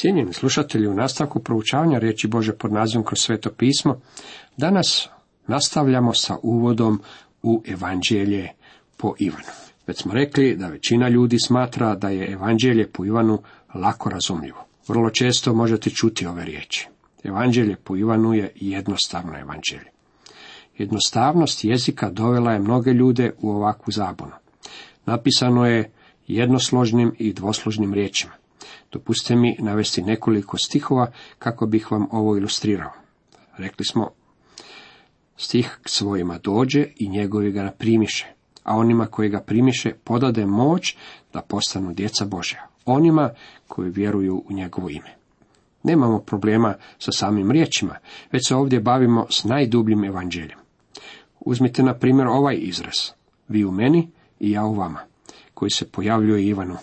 Cijenjeni slušatelji, u nastavku proučavanja riječi Bože pod nazivom kroz Sveto pismo, danas nastavljamo sa uvodom u Evanđelje po Ivanu. Već smo rekli da većina ljudi smatra da je Evanđelje po Ivanu lako razumljivo. Vrlo često možete čuti ove riječi. Evanđelje po Ivanu je jednostavno evanđelje. Jednostavnost jezika dovela je mnoge ljude u ovakvu zabunu. Napisano je jednosložnim i dvosložnim riječima. Dopustite mi navesti nekoliko stihova kako bih vam ovo ilustrirao. Rekli smo, stih k svojima dođe i njegovi ga primiše, a onima koji ga primiše podade moć da postanu djeca Božja, onima koji vjeruju u njegovo ime. Nemamo problema sa samim riječima, već se ovdje bavimo s najdubljim evanđeljem. Uzmite na primjer ovaj izraz, vi u meni i ja u vama, koji se pojavljuje Ivanu.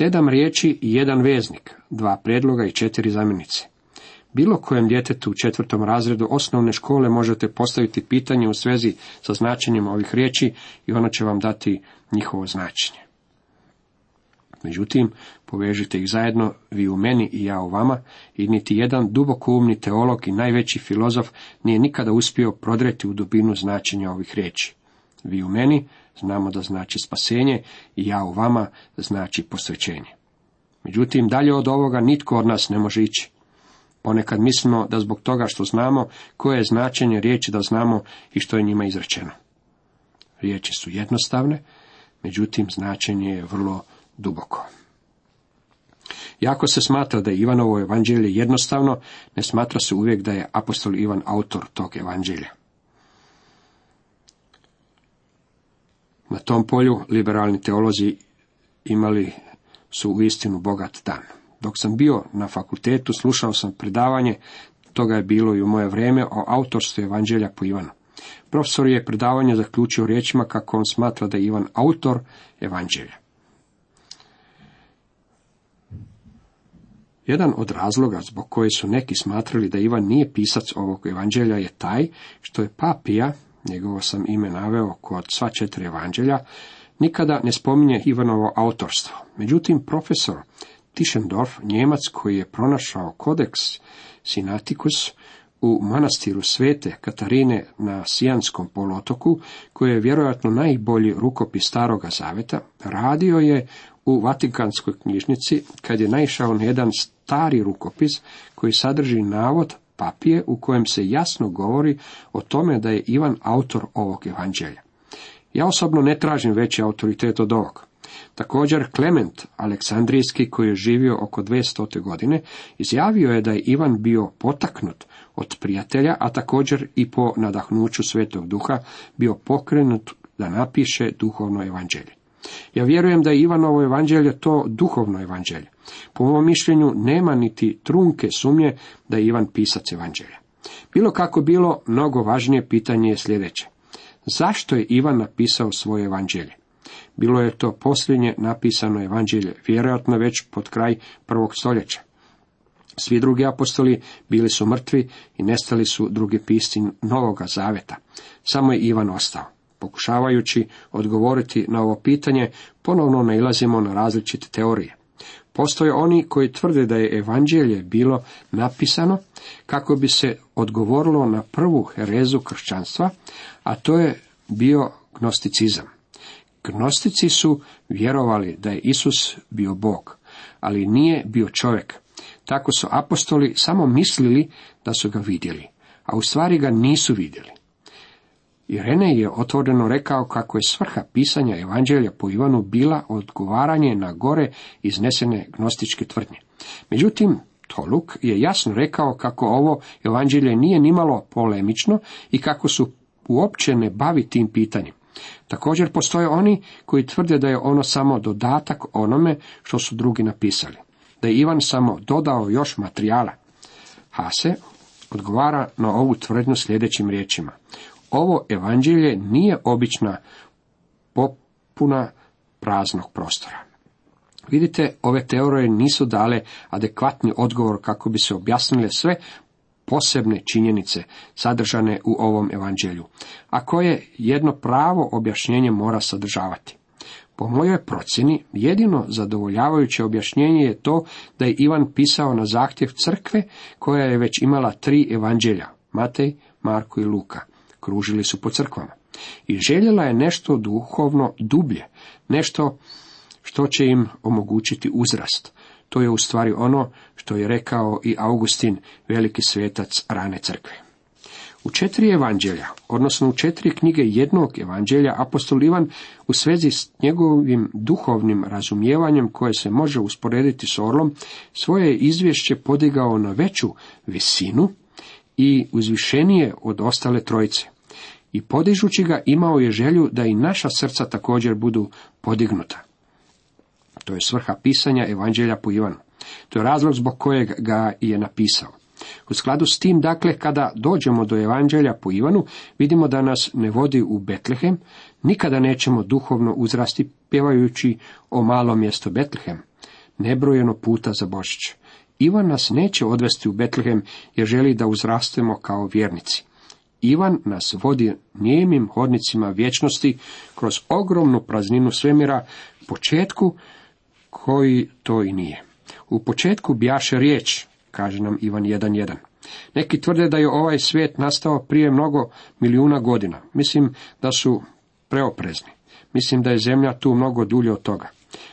7 riječi i 1 veznik, 2 predloga i 4 zamjenice. Bilo kojem djetetu u 4. razredu osnovne škole možete postaviti pitanje u svezi sa značenjem ovih riječi i ono će vam dati njihovo značenje. Međutim, povežite ih zajedno, vi u meni i ja u vama, i niti jedan dubokoumni teolog i najveći filozof nije nikada uspio prodreti u dubinu značenja ovih riječi. Vi u meni znamo da znači spasenje i ja u vama znači posvećenje. Međutim, dalje od ovoga nitko od nas ne može ići. Ponekad mislimo da zbog toga što znamo koje je značenje riječi da znamo i što je njima izrečeno. Riječi su jednostavne, međutim značenje je vrlo duboko. Iako se smatra da je Ivanovo evanđelje jednostavno, ne smatra se uvijek da je apostol Ivan autor tog evanđelja. Na tom polju liberalni teolozi imali su uistinu bogat dan. Dok sam bio na fakultetu, slušao sam predavanje, toga je bilo i u moje vrijeme, o autorstvu evanđelja po Ivanu. Profesor je predavanje zaključio riječima kako on smatra da je Ivan autor evanđelja. Jedan od razloga zbog koje su neki smatrali da Ivan nije pisac ovog evanđelja je taj što je Papija, njegovo sam ime naveo kod sva 4 evanđelja, nikada ne spominje Ivanovo autorstvo. Međutim, profesor Tischendorf, Njemac koji je pronašao Codex Sinaiticus u manastiru Svete Katarine na Sijanskom poluotoku, koji je vjerojatno najbolji rukopis Staroga zaveta, radio je u Vatikanskoj knjižnici kad je naišao na jedan stari rukopis koji sadrži navod Papije u kojem se jasno govori o tome da je Ivan autor ovog evanđelja. Ja osobno ne tražim veći autoritet od ovog. Također, Klement Aleksandrijski, koji je živio oko 200. godine, izjavio je da je Ivan bio potaknut od prijatelja, a također i po nadahnuću Svetog Duha bio pokrenut da napiše duhovno evanđelje. Ja vjerujem da je Ivanovo evanđelje to duhovno evanđelje. Po mom mišljenju nema niti trunke sumnje da je Ivan pisac evanđelja. Bilo kako bilo, mnogo važnije pitanje je sljedeće. Zašto je Ivan napisao svoje evanđelje? Bilo je to posljednje napisano evanđelje, vjerojatno već pod kraj 1. stoljeća. Svi drugi apostoli bili su mrtvi i nestali su drugi pisci Novoga zaveta. Samo je Ivan ostao. Pokušavajući odgovoriti na ovo pitanje, ponovno nailazimo na različite teorije. Postoje oni koji tvrde da je evanđelje bilo napisano kako bi se odgovorilo na prvu herezu kršćanstva, a to je bio gnosticizam. Gnostici su vjerovali da je Isus bio Bog, ali nije bio čovjek. Tako su apostoli samo mislili da su ga vidjeli, a u stvari ga nisu vidjeli. Irene je otvoreno rekao kako je svrha pisanja evanđelja po Ivanu bila odgovaranje na gore iznesene gnostičke tvrdnje. Međutim, Toluk je jasno rekao kako ovo evanđelje nije nimalo polemično i kako su uopće ne bavi tim pitanjem. Također postoje oni koji tvrde da je ono samo dodatak onome što su drugi napisali, da je Ivan samo dodao još materijala. Hase odgovara na ovu tvrdnju sljedećim riječima. Ovo evanđelje nije obična popuna praznog prostora. Vidite, ove teorije nisu dale adekvatni odgovor kako bi se objasnile sve posebne činjenice sadržane u ovom evanđelju, a koje jedno pravo objašnjenje mora sadržavati. Po mojoj procjeni, jedino zadovoljavajuće objašnjenje je to da je Ivan pisao na zahtjev crkve koja je već imala 3 evanđelja, Matej, Marko i Luka, kružili su po crkvama. I željela je nešto duhovno dublje, nešto što će im omogućiti uzrast. To je u stvari ono što je rekao i Augustin, veliki svetac rane crkve. U 4 evanđelja, odnosno u 4 knjige jednog evanđelja, apostol Ivan u svezi s njegovim duhovnim razumijevanjem koje se može usporediti s orlom, svoje izvješće podigao na veću visinu i uzvišenije od ostale trojice. I podižući ga imao je želju da i naša srca također budu podignuta. To je svrha pisanja evanđelja po Ivanu. To je razlog zbog kojeg ga je napisao. U skladu s tim, dakle, kada dođemo do evanđelja po Ivanu, vidimo da nas ne vodi u Betlehem, nikada nećemo duhovno uzrasti pjevajući o malo mjesto Betlehem, nebrojeno puta za Božić. Ivan nas neće odvesti u Betlehem jer želi da uzrastemo kao vjernici. Ivan nas vodi nijemim hodnicima vječnosti kroz ogromnu prazninu svemira, početku koji to i nije. U početku bijaše riječ, kaže nam Ivan 1.1. Neki tvrde da je ovaj svijet nastao prije mnogo milijuna godina. Mislim da su preoprezni. Mislim da je zemlja tu mnogo dulje od toga.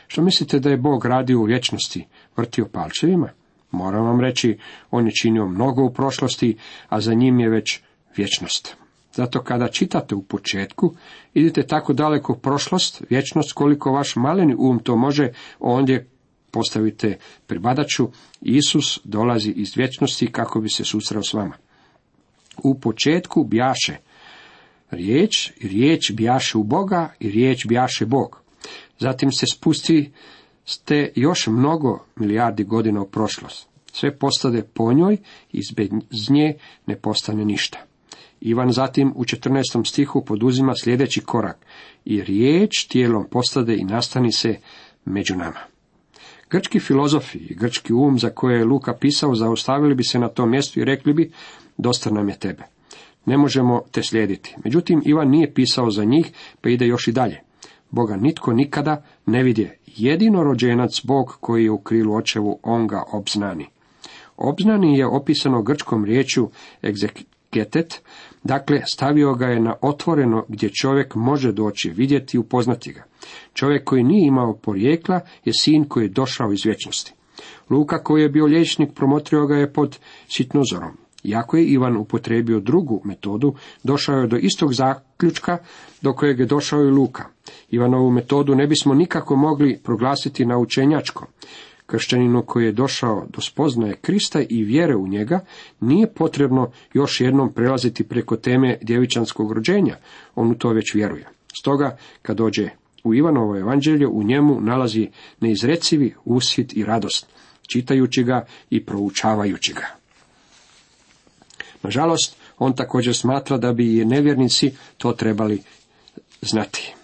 Što mislite da je Bog radio u vječnosti, vrtio palčevima? Moram vam reći, on je činio mnogo u prošlosti, a za njim je već vječnost. Zato kada čitate u početku, idite tako daleko u prošlost, vječnost, koliko vaš maleni um to može, ondje postavite pribadaču, Isus dolazi iz vječnosti kako bi se susreo s vama. U početku bijaše riječ, riječ bijaše u Boga i riječ bijaše Bog. Zatim se spustite još mnogo milijardi godina u prošlost. Sve postade po njoj i bez nje ne postane ništa. Ivan zatim u 14. stihu poduzima sljedeći korak. I riječ tijelom postade i nastani se među nama. Grčki filozofi i grčki um za koje je Luka pisao zaustavili bi se na tom mjestu i rekli bi, dosta nam je tebe, ne možemo te slijediti. Međutim, Ivan nije pisao za njih, pa ide još i dalje. Boga nitko nikada ne vidje, jedino rođenac Bog koji je u krilu očevu, on ga obznani. Obznani je opisano grčkom riječju egzeketet, dakle stavio ga je na otvoreno gdje čovjek može doći, vidjeti i upoznati ga. Čovjek koji nije imao porijekla je sin koji je došao iz vječnosti. Luka koji je bio liječnik promotrio ga je pod sitnozorom. Iako je Ivan upotrijebio drugu metodu, došao je do istog zaključka do kojeg je došao i Luka. Ivanovu metodu ne bismo nikako mogli proglasiti naučenjačkom. Kršćaninu koji je došao do spoznaje Krista i vjere u njega, nije potrebno još jednom prelaziti preko teme djevičanskog rođenja, on u to već vjeruje. Stoga, kad dođe u Ivanovo evanđelje, u njemu nalazi neizrecivi ushit i radost, čitajući ga i proučavajući ga. Nažalost, on također smatra da bi i nevjernici to trebali znati.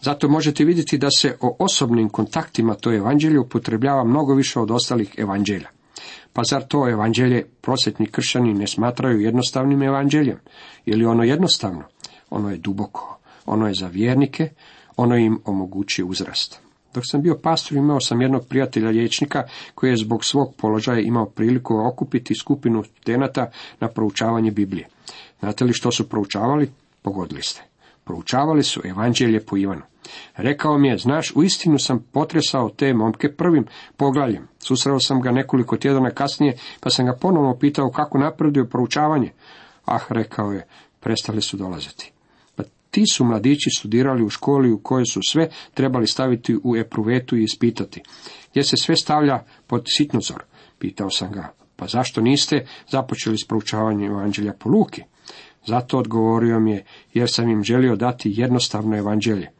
Zato možete vidjeti da se o osobnim kontaktima to evanđelje upotrebljava mnogo više od ostalih evanđelja. Pa zar to evanđelje prosječni kršćani ne smatraju jednostavnim evanđeljem? Je li ono jednostavno? Ono je duboko, ono je za vjernike, ono im omogućuje uzrast. Dok sam bio pastor, imao sam jednog prijatelja liječnika koji je zbog svog položaja imao priliku okupiti skupinu studenata na proučavanje Biblije. Znate li što su proučavali? Pogodili ste. Proučavali su evanđelje po Ivanu. Rekao mi je, znaš, uistinu sam potresao te momke prvim poglavljem. Susreo sam ga nekoliko tjedana kasnije, pa sam ga ponovno pitao kako napreduje proučavanje. Ah, rekao je, prestali su dolaziti. Pa ti su mladići studirali u školi u kojoj su sve trebali staviti u epruvetu i ispitati. Gdje se sve stavlja pod sitnozor? Pitao sam ga, pa zašto niste započeli s proučavanjem evanđelja po Luki? Zato odgovorio mi je, jer sam im želio dati jednostavno evanđelje.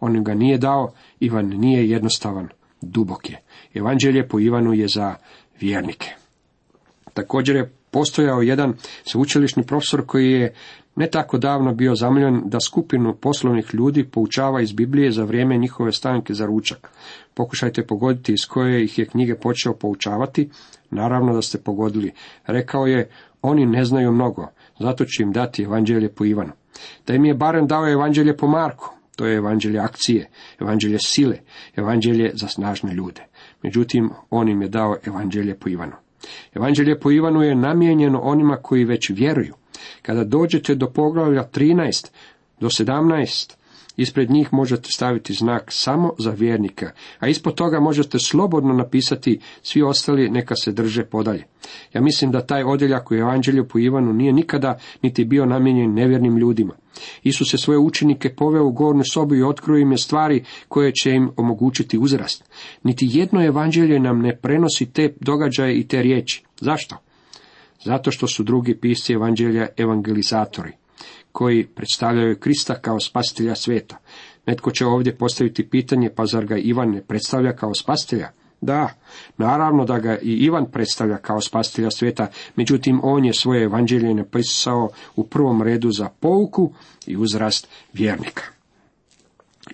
On ga nije dao, Ivan nije jednostavan, dubok je. Evanđelje po Ivanu je za vjernike. Također je postojao jedan sveučilišni profesor koji je ne tako davno bio zamoljen da skupinu poslovnih ljudi poučava iz Biblije za vrijeme njihove stanke za ručak. Pokušajte pogoditi iz koje ih je knjige počeo poučavati. Naravno da ste pogodili. Rekao je, oni ne znaju mnogo, zato ću im dati evanđelje po Ivanu. Da im je barem dao evanđelje po Marku, To je evanđelje akcije, evanđelje sile, evanđelje za snažne ljude. Međutim, on im je dao evanđelje po Ivanu. Evanđelje po Ivanu je namijenjeno onima koji već vjeruju. Kada dođete do poglavlja 13 do 17, ispred njih možete staviti znak samo za vjernika, a ispod toga možete slobodno napisati svi ostali neka se drže podalje. Ja mislim da taj odjeljak u Evanđelju po Ivanu nije nikada niti bio namijenjen nevjernim ljudima. Isus je svoje učenike poveo u gornju sobu i otkrio im je stvari koje će im omogućiti uzrast. Niti jedno evanđelje nam ne prenosi te događaje i te riječi. Zašto? Zato što su drugi pisci evanđelja evangelizatori, koji predstavljaju Krista kao spasitelja svijeta. Netko će ovdje postaviti pitanje, pa zar ga Ivan ne predstavlja kao spasitelja? Da, naravno da ga i Ivan predstavlja kao spasitelja svijeta, međutim on je svoje evanđelje napisao u prvom redu za pouku i uzrast vjernika.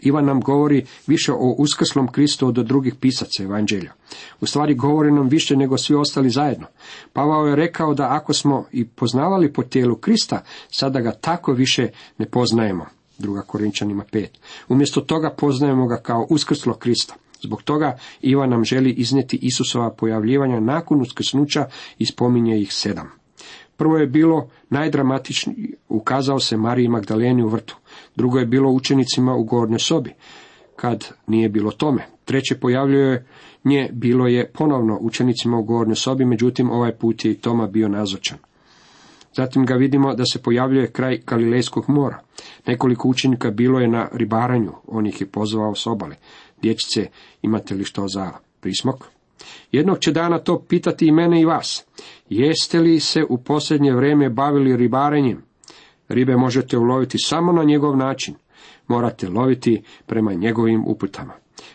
Ivan nam govori više o uskrslom Kristu od drugih pisaca evanđelja. U stvari govori nam više nego svi ostali zajedno. Pavao je rekao da ako smo i poznavali po tijelu Krista, sada ga tako više ne poznajemo. 2. Korinčanima 5. Umjesto toga poznajemo ga kao uskrslo Krista. Zbog toga Ivan nam želi iznijeti Isusova pojavljivanja nakon uskrsnuća i spominje ih 7. Prvo je bilo najdramatičnije, ukazao se Mariji Magdaleni u vrtu. Drugo je bilo učenicima u gornjoj sobi, kad nije bilo tome. Treće pojavljivanje bilo je ponovno učenicima u gornjoj sobi, međutim ovaj put je i Toma bio nazočan. Zatim ga vidimo da se pojavljuje kraj Galilejskog mora. Nekoliko učenika bilo je na ribaranju, on ih je pozvao s obale. Dječice, imate li što za prismok? Jednog će dana to pitati i mene i vas. Jeste li se u posljednje vrijeme bavili ribarenjem? Ribe možete uloviti samo na njegov način. Morate loviti prema njegovim uputama.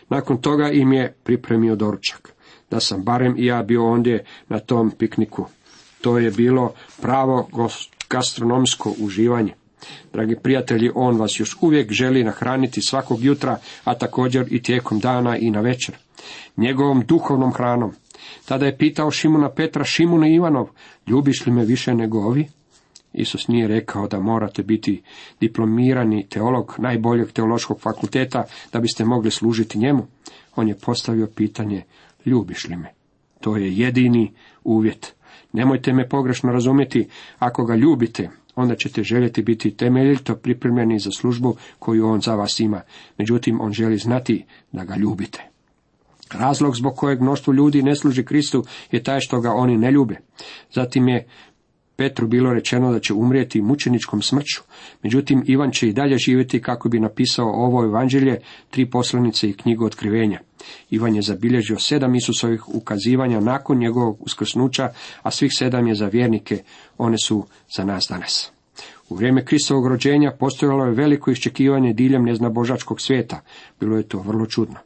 Nakon toga im je pripremio doručak. Da sam barem i ja bio ondje na tom pikniku. To je bilo pravo gastronomsko uživanje. Dragi prijatelji, on vas još uvijek želi nahraniti svakog jutra, a također i tijekom dana i na večer. Njegovom duhovnom hranom. Tada je pitao Šimuna Petra, Šimuna Ivanov, ljubiš li me više nego ovi? Isus nije rekao da morate biti diplomirani teolog najboljeg teološkog fakulteta da biste mogli služiti njemu. On je postavio pitanje, ljubiš li me? To je jedini uvjet. Nemojte me pogrešno razumjeti, ako ga ljubite, onda ćete željeti biti temeljito pripremljeni za službu koju on za vas ima. Međutim, on želi znati da ga ljubite. Razlog zbog kojeg mnoštvo ljudi ne služi Kristu je taj što ga oni ne ljube. Zatim je Petru bilo rečeno da će umrijeti mučeničkom smrću, međutim Ivan će i dalje živjeti kako bi napisao ovo evanđelje, 3 poslanice i knjigu otkrivenja. Ivan je zabilježio 7 Isusovih ukazivanja nakon njegovog uskrsnuća, a svih 7 je za vjernike, one su za nas danas. U vrijeme Kristovog rođenja postojalo je veliko iščekivanje diljem neznabožačkog svijeta, bilo je to vrlo čudno.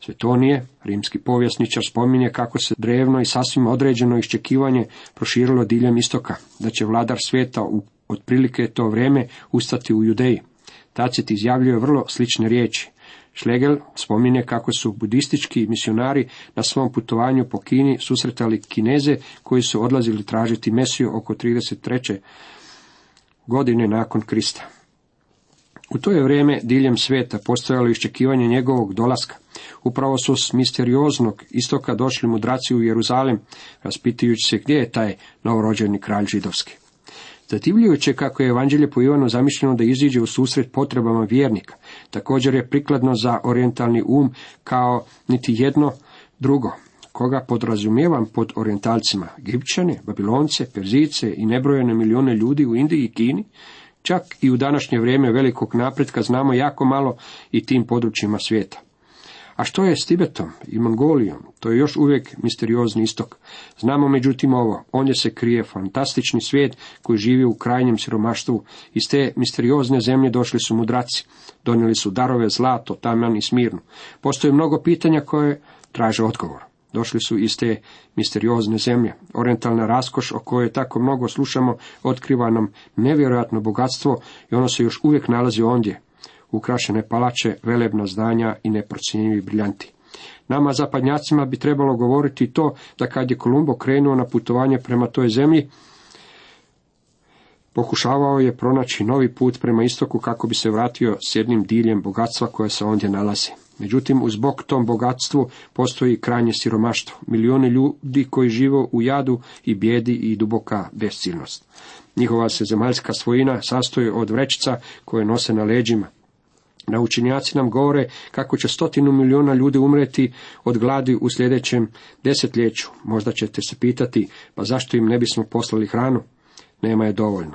Svetonije, rimski povjesničar, spominje kako se drevno i sasvim određeno iščekivanje proširilo diljem istoka, da će vladar svijeta u otprilike to vrijeme ustati u Judeji. Tacit izjavljuje vrlo slične riječi. Schlegel spominje kako su budistički misionari na svom putovanju po Kini susretali Kineze koji su odlazili tražiti Mesiju oko 33. godine nakon Krista. U to je vrijeme diljem svijeta postojalo iščekivanje njegovog dolaska. Upravo su s misterioznog istoka došli mudraci u Jeruzalem, raspitujući se gdje je taj novorođeni kralj židovski. Zadivljujuće kako je evanđelje po Ivanu zamišljeno da iziđe u susret potrebama vjernika. Također je prikladno za orijentalni um kao niti jedno drugo. Koga podrazumijevam pod orijentalcima? Egipćane, Babilonce, Perzice i nebrojene milijune ljudi u Indiji i Kini? Čak i u današnje vrijeme velikog napretka znamo jako malo i tim područjima svijeta. A što je s Tibetom i Mongolijom? To je još uvijek misteriozni istok. Znamo međutim ovo, ondje se krije fantastični svijet koji živi u krajnjem siromaštvu. Iz te misteriozne zemlje došli su mudraci. Donijeli su darove, zlato, taman i smirnu. Postoji mnogo pitanja koje traže odgovor. Došli su iz te misteriozne zemlje. Orientalna raskoš o kojoj tako mnogo slušamo otkriva nam nevjerojatno bogatstvo i ono se još uvijek nalazi ondje. Ukrašene palače, velebna zdanja i neprocjenjivi briljanti. Nama zapadnjacima bi trebalo govoriti to da kad je Kolumbo krenuo na putovanje prema toj zemlji, Pokušavao je pronaći novi put prema istoku kako bi se vratio s jednim diljem bogatstva koje se ondje nalazi. Međutim, uz bok tom bogatstvu postoji krajnje siromaštvo, milijoni ljudi koji žive u jadu i bijedi i duboka besciljnost. Njihova se zemaljska svojina sastoji od vrećica koje nose na leđima. Naučenjaci nam govore kako će 100 milijuna ljudi umreti od gladi u sljedećem desetljeću. Možda ćete se pitati, pa zašto im ne bismo poslali hranu? Nema je dovoljno.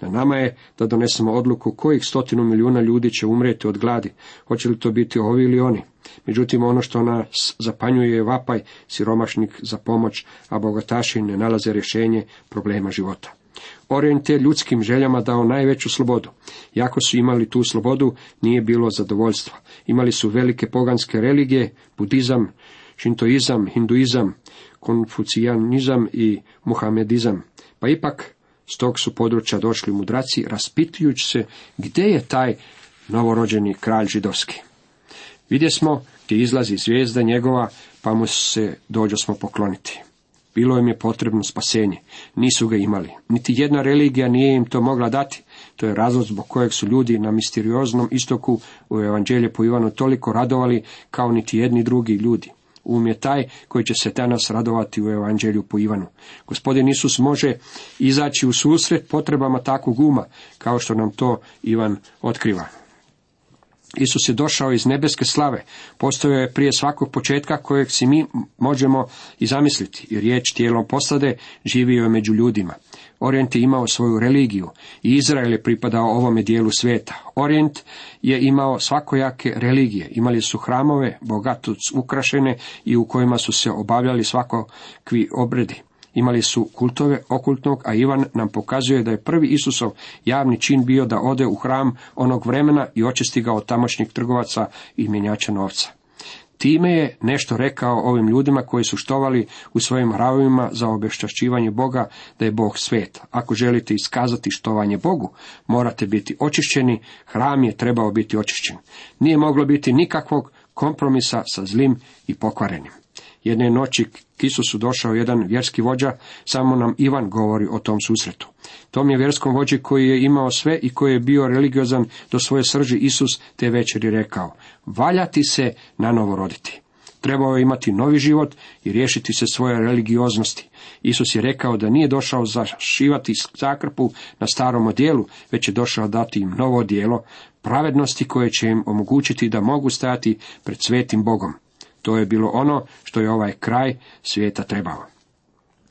Na nama je da donesemo odluku kojih 100 milijuna ljudi će umrijeti od gladi, hoće li to biti ovi ili oni. Međutim, ono što nas zapanjuje je vapaj siromašnih za pomoć, a bogataši ne nalaze rješenje problema života. Orient je ljudskim željama dao najveću slobodu. Iako su imali tu slobodu, nije bilo zadovoljstva. Imali su velike poganske religije, budizam, šintoizam, hinduizam, konfucijanizam i muhamedizam. Pa ipak, s tog su područja došli mudraci, raspitujući se gdje je taj novorođeni kralj židovski. Vidje smo gdje izlazi zvijezda njegova, pa mu se dođo smo pokloniti. Bilo im je potrebno spasenje, nisu ga imali. Niti jedna religija nije im to mogla dati. To je razlog zbog kojeg su ljudi na misterioznom istoku u Evanđelje po Ivanu toliko radovali kao niti jedni drugi ljudi. Um je taj koji će se danas radovati u Evanđelju po Ivanu. Gospodin Isus može izaći u susret potrebama takvog uma, kao što nam to Ivan otkriva. Isus je došao iz nebeske slave, postojao je prije svakog početka kojeg si mi možemo i zamisliti, i riječ tijelom postade živio je među ljudima. Orient je imao svoju religiju i Izrael je pripadao ovome dijelu svijeta. Orient je imao svakojake religije, imali su hramove, bogato ukrašene i u kojima su se obavljali svakakvi obredi. Imali su kultove okultnog, a Ivan nam pokazuje da je prvi Isusov javni čin bio da ode u hram onog vremena i očisti ga od tamošnjih trgovaca i mjenjača novca. Time je nešto rekao ovim ljudima koji su štovali u svojim hramima za obešćašćivanje Boga da je Bog svet. Ako želite iskazati štovanje Bogu, morate biti očišćeni, hram je trebao biti očišćen. Nije moglo biti nikakvog kompromisa sa zlim i pokvarenim. Jedne noći k Isusu došao jedan vjerski vođa, samo nam Ivan govori o tom susretu. Tom je vjerskom vođi koji je imao sve i koji je bio religiozan do svoje srži Isus te večeri rekao, valjati se na novo roditi. Trebao je imati novi život i riješiti se svoje religioznosti. Isus je rekao da nije došao zašivati zakrpu na starom odijelu, već je došao dati im novo odijelo pravednosti koje će im omogućiti da mogu stajati pred svetim Bogom. To je bilo ono što je ovaj kraj svijeta trebao.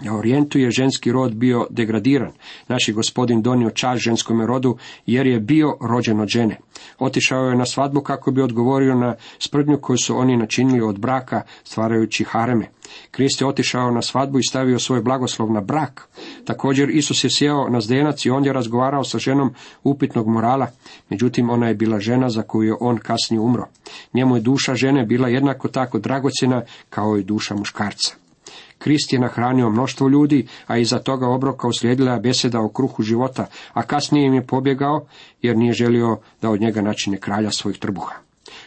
Na Orijentu je ženski rod bio degradiran. Naš je Gospodin donio čast ženskom rodu jer je bio rođen od žene. Otišao je na svadbu kako bi odgovorio na sprdnju koju su oni načinili od braka stvarajući hareme. Krist je otišao na svadbu i stavio svoj blagoslov na brak. Također Isus je sjeo na zdenac i on je razgovarao sa ženom upitnog morala. Međutim, ona je bila žena za koju je on kasnije umro. Njemu je duša žene bila jednako tako dragocjena kao i duša muškarca. Krist je nahranio mnoštvo ljudi, a iza toga obroka uslijedila je beseda o kruhu života, a kasnije im je pobjegao jer nije želio da od njega načine kralja svojih trbuha.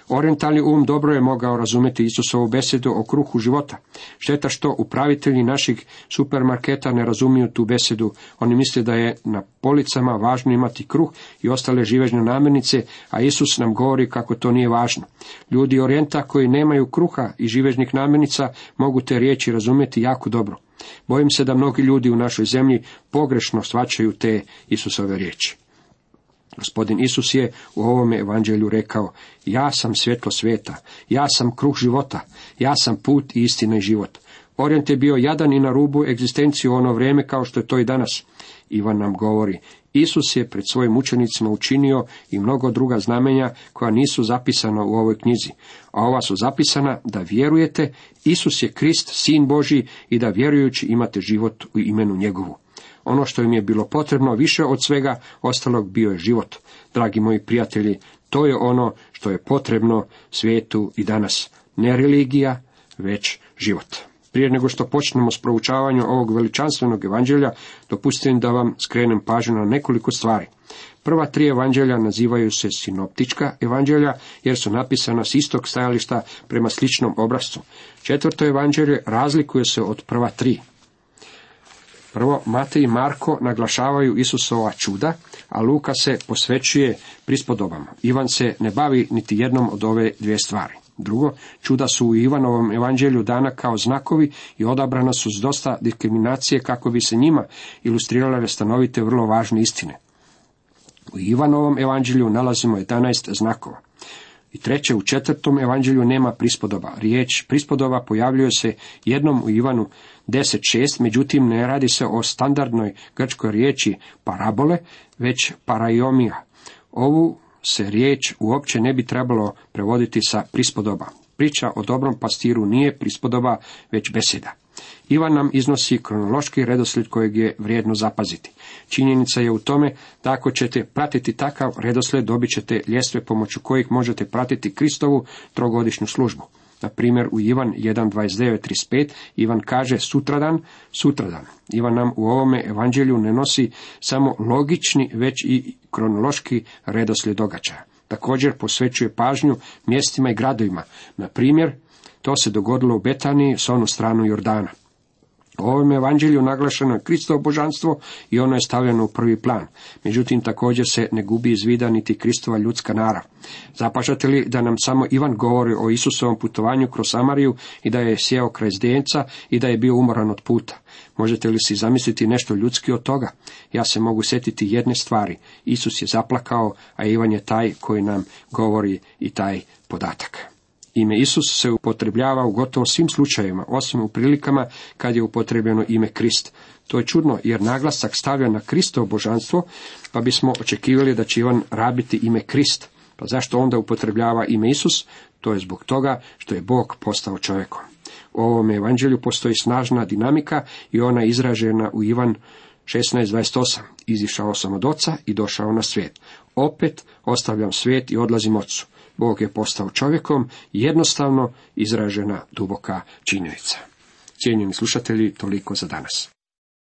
Orientalni um dobro je mogao razumjeti Isusovu besedu o kruhu života. Šteta što upravitelji naših supermarketa ne razumiju tu besedu. Oni misle da je na policama važno imati kruh i ostale živežne namirnice, a Isus nam govori kako to nije važno. Ljudi Orijenta koji nemaju kruha i živežnih namirnica mogu te riječi razumjeti jako dobro. Bojim se da mnogi ljudi u našoj zemlji pogrešno shvaćaju te Isusove riječi. Gospodin Isus je u ovome evanđelju rekao, ja sam svjetlo svijeta, ja sam kruh života, ja sam put i istina i život. Orijent je bio jadan i na rubu egzistencije u ono vrijeme kao što je to i danas. Ivan nam govori, Isus je pred svojim učenicima učinio i mnogo druga znamenja koja nisu zapisana u ovoj knjizi, a ova su zapisana da vjerujete, Isus je Krist, Sin Božji i da vjerujući imate život u imenu njegovu. Ono što im je bilo potrebno više od svega ostalog bio je život. Dragi moji prijatelji, to je ono što je potrebno svijetu i danas. Ne religija, već život. Prije nego što počnemo s proučavanjem ovog veličanstvenog evanđelja, dopustim da vam skrenem pažnju na nekoliko stvari. Prva tri evanđelja nazivaju se sinoptička evanđelja jer su napisana s istog stajališta prema sličnom obrascu. Četvrto evanđelje razlikuje se od prva tri. Prvo, Matej i Marko naglašavaju Isusova čuda, a Luka se posvećuje prispodobama. Ivan se ne bavi niti jednom od ove dvije stvari. Drugo, čuda su u Ivanovom evanđelju dana kao znakovi i odabrana su s dosta diskriminacije kako bi se njima ilustrirale stanovite vrlo važne istine. U Ivanovom evanđelju nalazimo 11 znakova. I treće, u četvrtom evanđelju nema prispodoba. Riječ prispodoba pojavljuje se jednom u Ivanu 10.6, međutim ne radi se o standardnoj grčkoj riječi parabole, već paraiomija. Ovu se riječ uopće ne bi trebalo prevoditi sa prispodoba. Priča o dobrom pastiru nije prispodoba, već beseda. Ivan nam iznosi kronološki redoslijed kojeg je vrijedno zapaziti. Činjenica je u tome da ako ćete pratiti takav redoslijed, dobit ćete ljestve pomoću kojih možete pratiti Kristovu trogodišnju službu. Na primjer, u Ivan 1.29.35 Ivan kaže sutradan, sutradan. Ivan nam u ovome evanđelju ne nosi samo logični, već i kronološki redoslijed događaja. Također posvećuje pažnju mjestima i gradovima. Na primjer, to se dogodilo u Betaniji s onu stranu Jordana. U ovom evanđelju naglašeno je Kristovo božanstvo i ono je stavljeno u prvi plan. Međutim, također se ne gubi iz vida niti Kristova ljudska narav. Zapažate li da nam samo Ivan govori o Isusovom putovanju kroz Samariju i da je sjeo kraj zdenca i da je bio umoran od puta? Možete li si zamisliti nešto ljudski od toga? Ja se mogu sjetiti jedne stvari. Isus je zaplakao, a Ivan je taj koji nam govori i taj podatak. Ime Isus se upotrebljava u gotovo svim slučajevima, osim u prilikama kad je upotrebljeno ime Krist. To je čudno, jer naglasak stavlja na Kristovo božanstvo, pa bismo očekivali da će Ivan rabiti ime Krist. Pa zašto onda upotrebljava ime Isus? To je zbog toga što je Bog postao čovjekom. U ovom evanđelju postoji snažna dinamika i ona je izražena u Ivan 16.28. Izišao sam od oca i došao na svijet. Opet ostavljam svijet i odlazim ocu. Bog je postao čovjekom, jednostavno izražena duboka činjenica. Cijenjeni slušatelji, toliko za danas.